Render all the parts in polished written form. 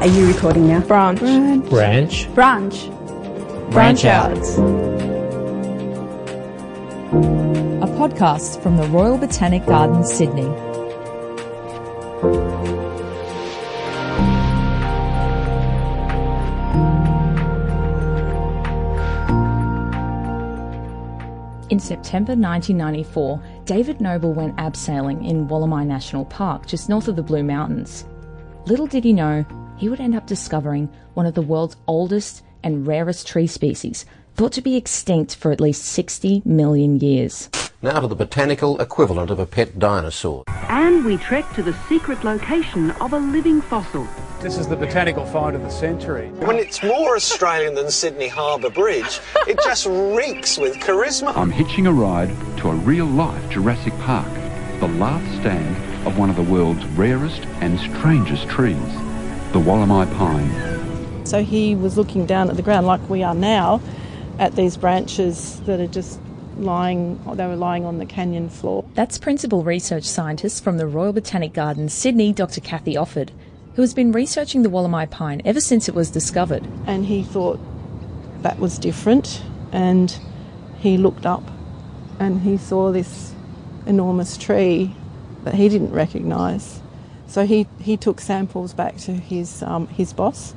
Are you recording now? Branch. Branch. Branch. Branch Outs. A podcast from the Royal Botanic Gardens, Sydney. In September 1994, David Noble went abseiling in Wollemi National Park, just north of the Blue Mountains. Little did he know, he would end up discovering one of the world's oldest and rarest tree species, thought to be extinct for at least 60 million years. Now to the botanical equivalent of a pet dinosaur. And we trek to the secret location of a living fossil. This is the botanical find of the century. When it's more Australian than Sydney Harbour Bridge, it just reeks with charisma. I'm hitching a ride to a real-life Jurassic Park, the last stand of one of the world's rarest and strangest trees, the Wollemi Pine. So he was looking down at the ground like we are now, at these branches that are just lying on the canyon floor. That's principal research scientist from the Royal Botanic Gardens, Sydney, Dr. Cathy Offord, who has been researching the Wollemi Pine ever since it was discovered. And he thought that was different, and he looked up and he saw this enormous tree that he didn't recognise. So he took samples back to his boss,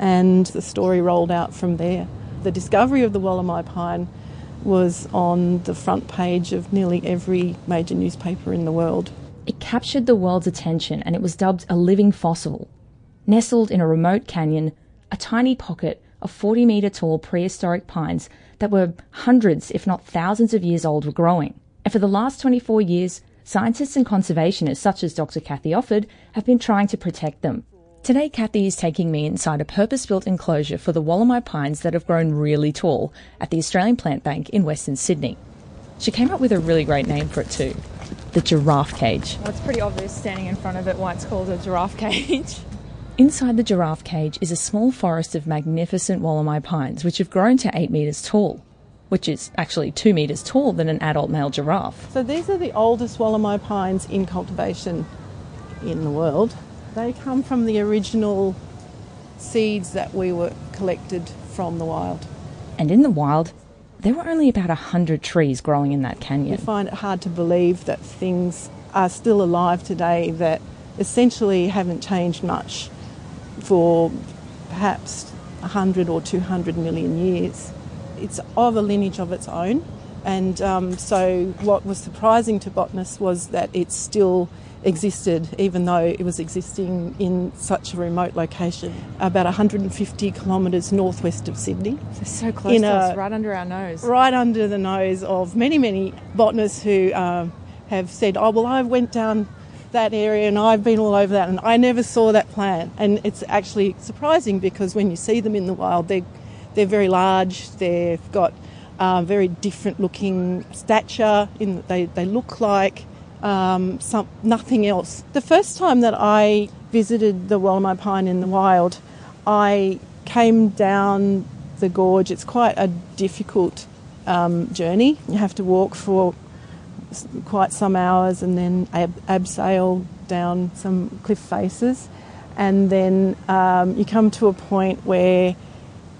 and the story rolled out from there. The discovery of the Wollemi Pine was on the front page of nearly every major newspaper in the world. It captured the world's attention, and it was dubbed a living fossil. Nestled in a remote canyon, a tiny pocket of 40-metre-tall prehistoric pines that were hundreds, if not thousands of years old were growing. And for the last 24 years, scientists and conservationists such as Dr. Cathy Offord have been trying to protect them. Today, Cathy is taking me inside a purpose-built enclosure for the Wollemi pines that have grown really tall at the Australian Plant Bank in Western Sydney. She came up with a really great name for it too, the Giraffe Cage. Well, it's pretty obvious standing in front of it why it's called a Giraffe Cage. Inside the Giraffe Cage is a small forest of magnificent Wollemi pines, which have grown to 8 metres tall, which is actually 2 metres taller than an adult male giraffe. So these are the oldest Wollemi pines in cultivation in the world. They come from the original seeds that we were collected from the wild. And in the wild, there were only about 100 trees growing in that canyon. I find it hard to believe that things are still alive today that essentially haven't changed much for perhaps 100 or 200 million years. It's of a lineage of its own, and so what was surprising to botanists was that it's still existed, even though it was existing in such a remote location, about 150 kilometres northwest of Sydney. So close to us, right under our nose. Right under the nose of many, many botanists who have said, oh, well, I went down that area and I've been all over that and I never saw that plant. And it's actually surprising because when you see them in the wild, they're very large, they've got very different looking stature, they look like nothing else. The first time that I visited the Wollemi Pine in the wild, I came down the gorge. It's quite a difficult journey. You have to walk for quite some hours and then abseil down some cliff faces, and then you come to a point where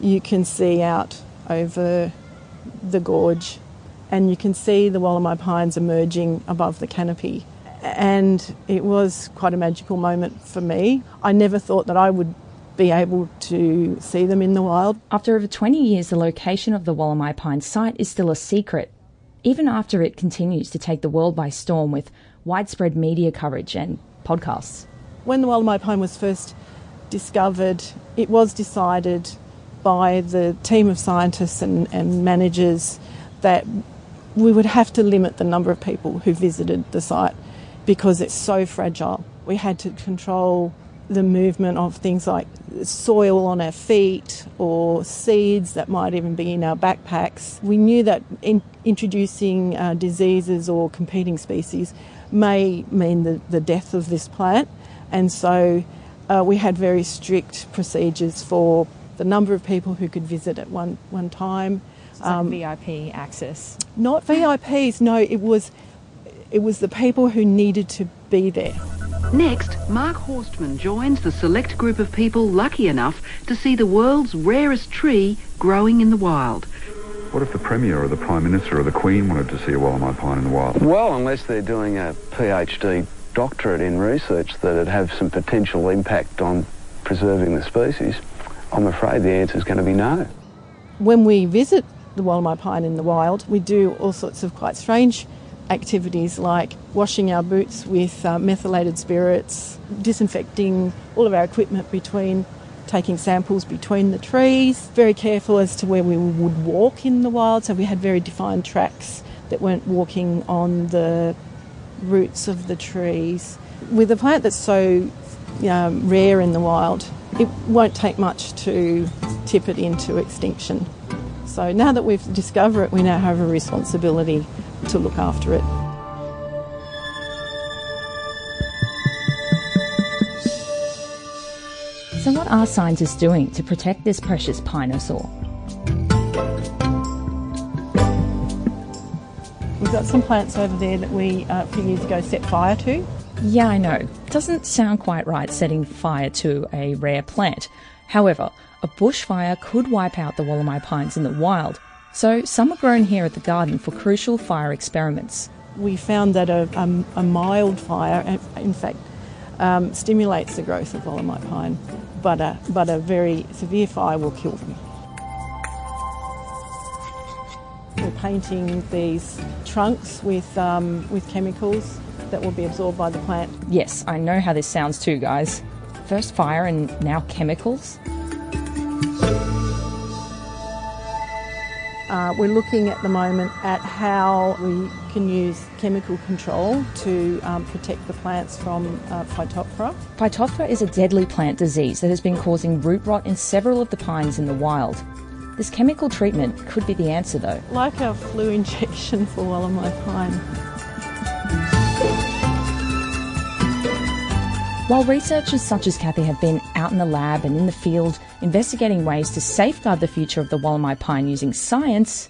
you can see out over the gorge, and you can see the Wollemi pines emerging above the canopy. And it was quite a magical moment for me. I never thought that I would be able to see them in the wild. After over 20 years, the location of the Wollemi pine site is still a secret, even after it continues to take the world by storm with widespread media coverage and podcasts. When the Wollemi pine was first discovered, it was decided by the team of scientists and managers that we would have to limit the number of people who visited the site because it's so fragile. We had to control the movement of things like soil on our feet or seeds that might even be in our backpacks. We knew that introducing diseases or competing species may mean the death of this plant, and so we had very strict procedures for the number of people who could visit at one time. Like VIP access? Not VIPs, no, it was the people who needed to be there. Next, Mark Horstman joins the select group of people lucky enough to see the world's rarest tree growing in the wild. What if the Premier or the Prime Minister or the Queen wanted to see a Wollemi Pine in the wild? Well, unless they're doing a PhD doctorate in research that'd have some potential impact on preserving the species, I'm afraid the answer's going to be no. When we visit the Wollemi Pine in the wild, we do all sorts of quite strange activities like washing our boots with methylated spirits, disinfecting all of our equipment between taking samples between the trees, very careful as to where we would walk in the wild, so we had very defined tracks that weren't walking on the roots of the trees. With a plant that's so rare in the wild, it won't take much to tip it into extinction. So now that we've discovered it, we now have a responsibility to look after it. So what are scientists doing to protect this precious pinosaur? We've got some plants over there that we, a few years ago, set fire to. Yeah, I know. Doesn't sound quite right, setting fire to a rare plant. However, a bushfire could wipe out the Wollemi pines in the wild, so some are grown here at the garden for crucial fire experiments. We found that a mild fire, in fact, stimulates the growth of Wollemi pine, but a very severe fire will kill them. We're painting these trunks with chemicals that will be absorbed by the plant. Yes, I know how this sounds too, guys. First fire and now chemicals. We're looking at the moment at how we can use chemical control to protect the plants from Phytophthora. Phytophthora is a deadly plant disease that has been causing root rot in several of the pines in the wild. This chemical treatment could be the answer though. Like a flu injection for Wollemi pine. While researchers such as Cathy have been out in the lab and in the field investigating ways to safeguard the future of the Wollemi pine using science,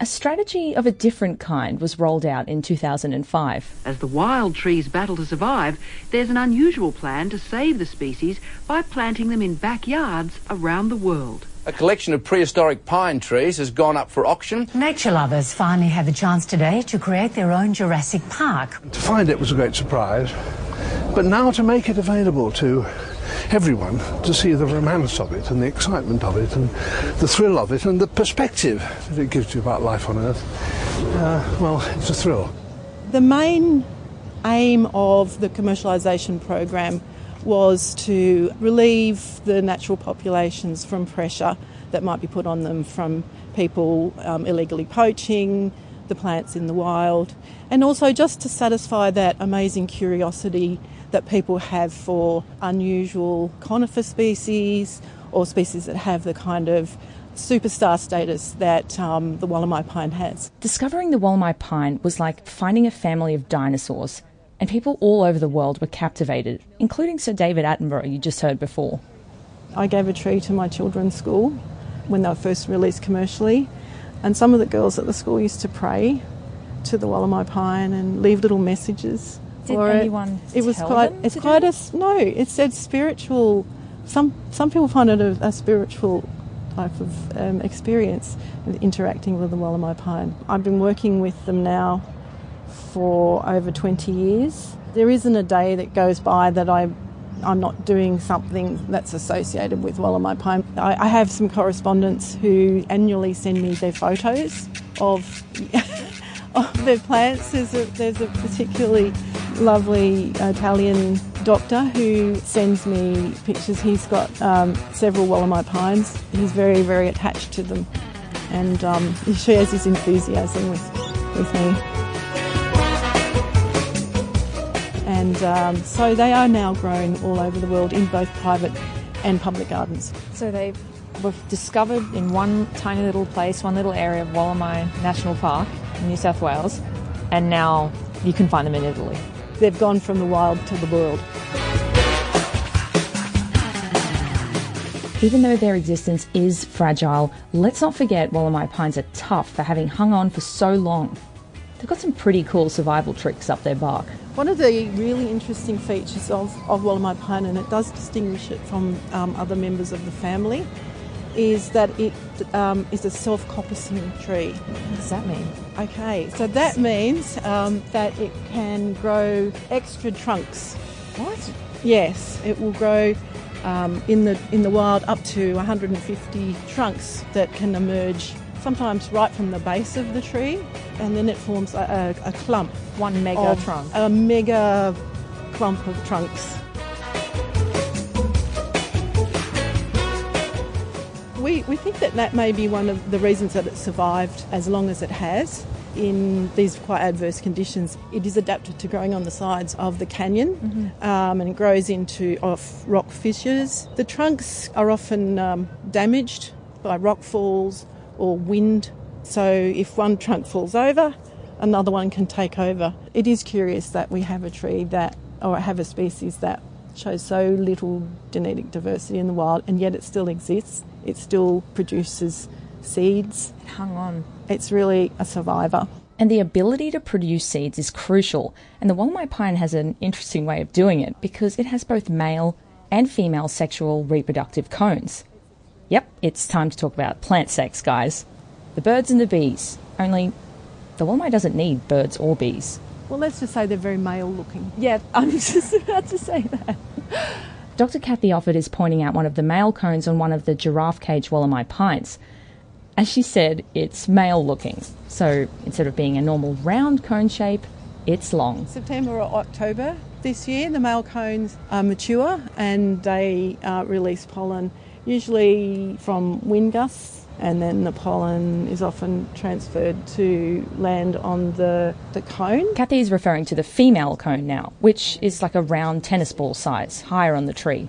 a strategy of a different kind was rolled out in 2005. As the wild trees battle to survive, there's an unusual plan to save the species by planting them in backyards around the world. A collection of prehistoric pine trees has gone up for auction. Nature lovers finally have a chance today to create their own Jurassic Park. To find it was a great surprise, but now to make it available to everyone to see the romance of it and the excitement of it and the thrill of it and the perspective that it gives you about life on Earth, well, it's a thrill. The main aim of the commercialisation program was to relieve the natural populations from pressure that might be put on them from people illegally poaching the plants in the wild, and also just to satisfy that amazing curiosity that people have for unusual conifer species or species that have the kind of superstar status that the Wollemi pine has. Discovering the Wollemi pine was like finding a family of dinosaurs, and people all over the world were captivated, including Sir David Attenborough you just heard before. I gave a tree to my children's school when they were first released commercially, and some of the girls at the school used to pray to the Wollemi pine and leave little messages. Did anyone tell them? It's quite a, no, it said spiritual. Some people find it a spiritual type of experience interacting with the Wollemi pine. I've been working with them now for over 20 years. There isn't a day that goes by that I'm not doing something that's associated with Wollemi pine. I have some correspondents who annually send me their photos of, of their plants. There's a particularly lovely Italian doctor who sends me pictures. He's got several Wollemi pines. He's very, very attached to them, and he shares his enthusiasm with me. And so they are now grown all over the world in both private and public gardens. So they were discovered in one tiny little place, one little area of Wollemi National Park in New South Wales, and now you can find them in Italy. They've gone from the wild to the world. Even though their existence is fragile, let's not forget Wollemi pines are tough for having hung on for so long. They've got some pretty cool survival tricks up their bark. One of the really interesting features of Wollemi Pine, and it does distinguish it from other members of the family, is that it is a self-coppicing tree. What does that mean? Okay, so that means that it can grow extra trunks. What? Yes, it will grow in the wild up to 150 trunks that can emerge sometimes right from the base of the tree, and then it forms a clump. One mega trunk. A mega clump of trunks. We think that may be one of the reasons that it survived as long as it has in these quite adverse conditions. It is adapted to growing on the sides of the canyon, and it grows into rock fissures. The trunks are often damaged by rock falls or wind, so if one trunk falls over, another one can take over. It is curious that we have a tree that, or have a species that shows so little genetic diversity in the wild, and yet it still exists. It still produces seeds. It hung on. It's really a survivor. And the ability to produce seeds is crucial, and the Wollemi Pine has an interesting way of doing it because it has both male and female sexual reproductive cones. Yep, it's time to talk about plant sex, guys. The birds and the bees, only the Wollemi doesn't need birds or bees. Well, let's just say they're very male-looking. Yeah, I'm just about to say that. Dr. Cathy Offord is pointing out one of the male cones on one of the Giraffe Cage Wollemi Pines. As she said, it's male-looking, so instead of being a normal round cone shape, it's long. September or October this year, the male cones are mature and they release pollen, usually from wind gusts, and then the pollen is often transferred to land on the cone. Cathy is referring to the female cone now, which is like a round tennis ball size, higher on the tree.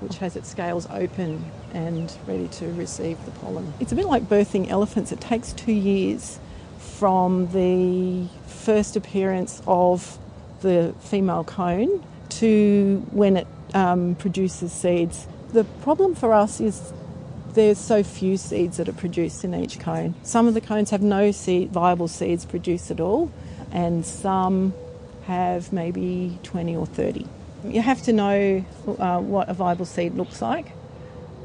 Which has its scales open and ready to receive the pollen. It's a bit like birthing elephants. It takes 2 years from the first appearance of the female cone to when it produces seeds. The problem for us is there's so few seeds that are produced in each cone. Some of the cones have no viable seeds produced at all, and some have maybe 20 or 30. You have to know what a viable seed looks like,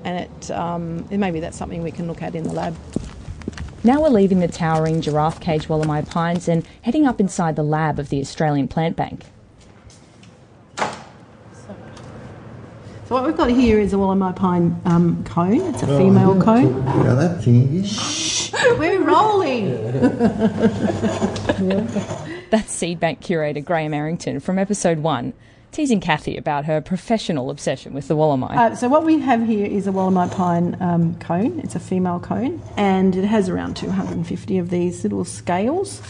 and maybe that's something we can look at in the lab. Now we're leaving the towering Giraffe Cage Wollemi Pines and heading up inside the lab of the Australian Plant Bank. So what we've got here is a Wollemi Pine cone. It's a female cone. Yeah, that thing is. We're rolling! That's Seed Bank curator Graham Errington from episode 1, teasing Cathy about her professional obsession with the Wollemi. So what we have here is a Wollemi Pine cone. It's a female cone, and it has around 250 of these little scales.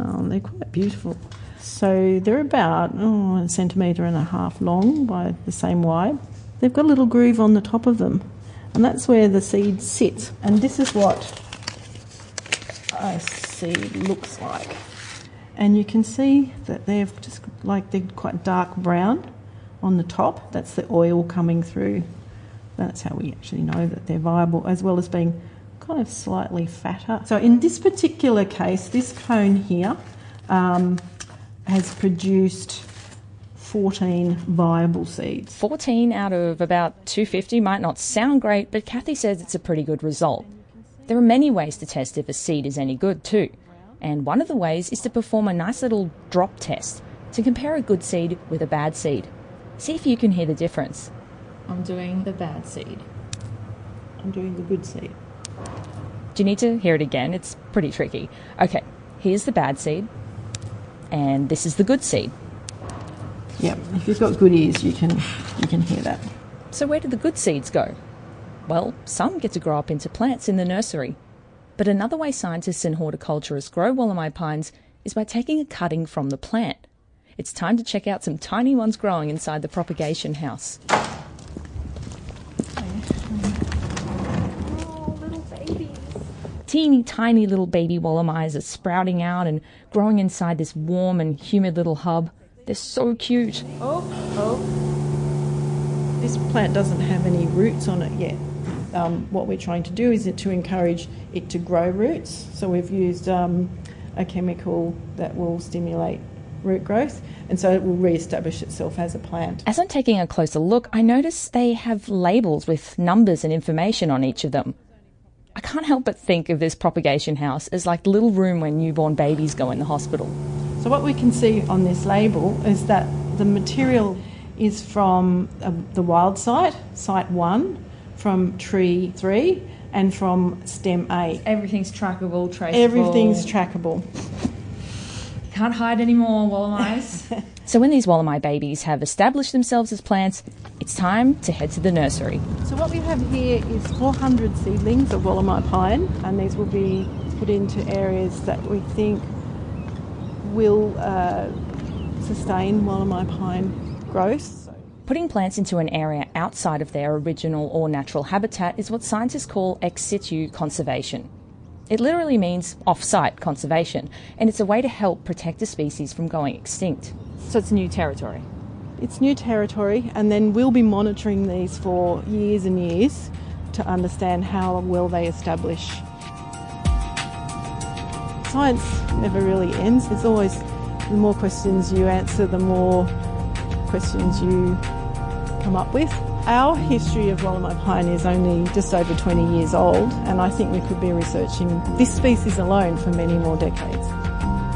They're quite beautiful. So they're about a centimetre and a half long by the same wide. They've got a little groove on the top of them, and that's where the seed sits. And this is what a seed looks like. And you can see that they're quite dark brown on the top. That's the oil coming through. That's how we actually know that they're viable, as well as being kind of slightly fatter. So in this particular case, this cone here has produced 14 viable seeds. 14 out of about 250 might not sound great, but Cathy says it's a pretty good result. There are many ways to test if a seed is any good too, and one of the ways is to perform a nice little drop test to compare a good seed with a bad seed. See if you can hear the difference. I'm doing the bad seed. I'm doing the good seed. Do you need to hear it again? It's pretty tricky. Okay, here's the bad seed. And this is the good seed. Yeah, if you've got good ears, you can hear that. So where do the good seeds go? Well, some get to grow up into plants in the nursery. But another way scientists and horticulturists grow Wollemi Pines is by taking a cutting from the plant. It's time to check out some tiny ones growing inside the propagation house. Teeny tiny little baby Wollemis are sprouting out and growing inside this warm and humid little hub. They're so cute. Oh. This plant doesn't have any roots on it yet. What we're trying to do is to encourage it to grow roots. So we've used a chemical that will stimulate root growth, and so it will re-establish itself as a plant. As I'm taking a closer look, I notice they have labels with numbers and information on each of them. I can't help but think of this propagation house as like the little room where newborn babies go in the hospital. So what we can see on this label is that the material is from the wild site, site 1, from tree 3, and from stem 8. Everything's trackable, traceable. Everything's trackable. Can't hide any more Wollemis. So when these Wollemi babies have established themselves as plants, it's time to head to the nursery. So what we have here is 400 seedlings of Wollemi pine, and these will be put into areas that we think will sustain Wollemi pine growth. Putting plants into an area outside of their original or natural habitat is what scientists call ex situ conservation. It literally means off-site conservation, and it's a way to help protect a species from going extinct. So it's new territory? It's new territory, and then we'll be monitoring these for years and years to understand how well they establish. Science never really ends. It's always the more questions you answer, the more questions you come up with. Our history of Wollemi pine is only just over 20 years old, and I think we could be researching this species alone for many more decades.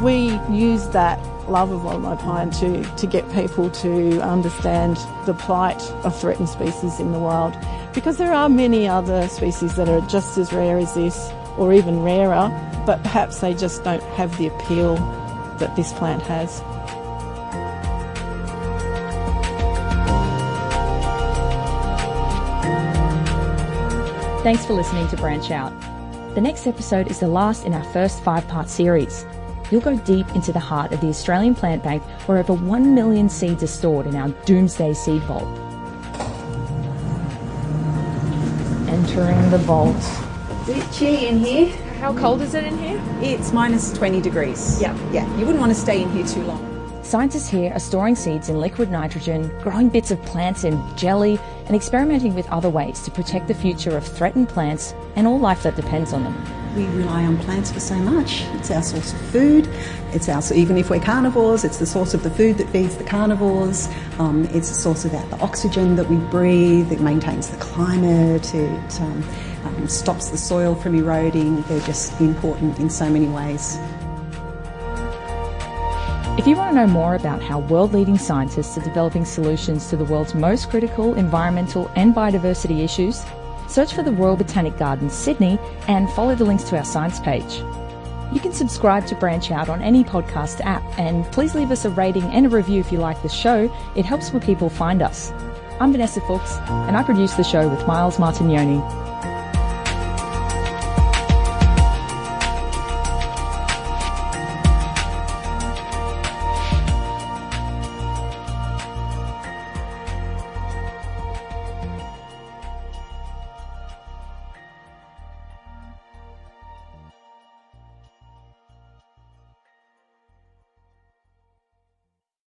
We use that love of Wollemi pine to get people to understand the plight of threatened species in the wild, because there are many other species that are just as rare as this, or even rarer, but perhaps they just don't have the appeal that this plant has. Thanks for listening to Branch Out. The next episode is the last in our first 5-part series. You'll go deep into the heart of the Australian Plant Bank, where over 1 million seeds are stored in our Doomsday Seed Vault. Entering the vault. Is it chilly in here? How cold is it in here? It's minus 20 degrees. Yeah. You wouldn't want to stay in here too long. Scientists here are storing seeds in liquid nitrogen, growing bits of plants in jelly, and experimenting with other ways to protect the future of threatened plants and all life that depends on them. We rely on plants for so much. It's our source of food. It's our, even if we're carnivores, it's the source of the food that feeds the carnivores. It's the source of the oxygen that we breathe. It maintains the climate. It stops the soil from eroding. They're just important in so many ways. If you want to know more about how world-leading scientists are developing solutions to the world's most critical environmental and biodiversity issues, search for the Royal Botanic Gardens, Sydney, and follow the links to our science page. You can subscribe to Branch Out on any podcast app, and please leave us a rating and a review if you like the show. It helps more people find us. I'm Vanessa Fox, and I produce the show with Miles Martignoni.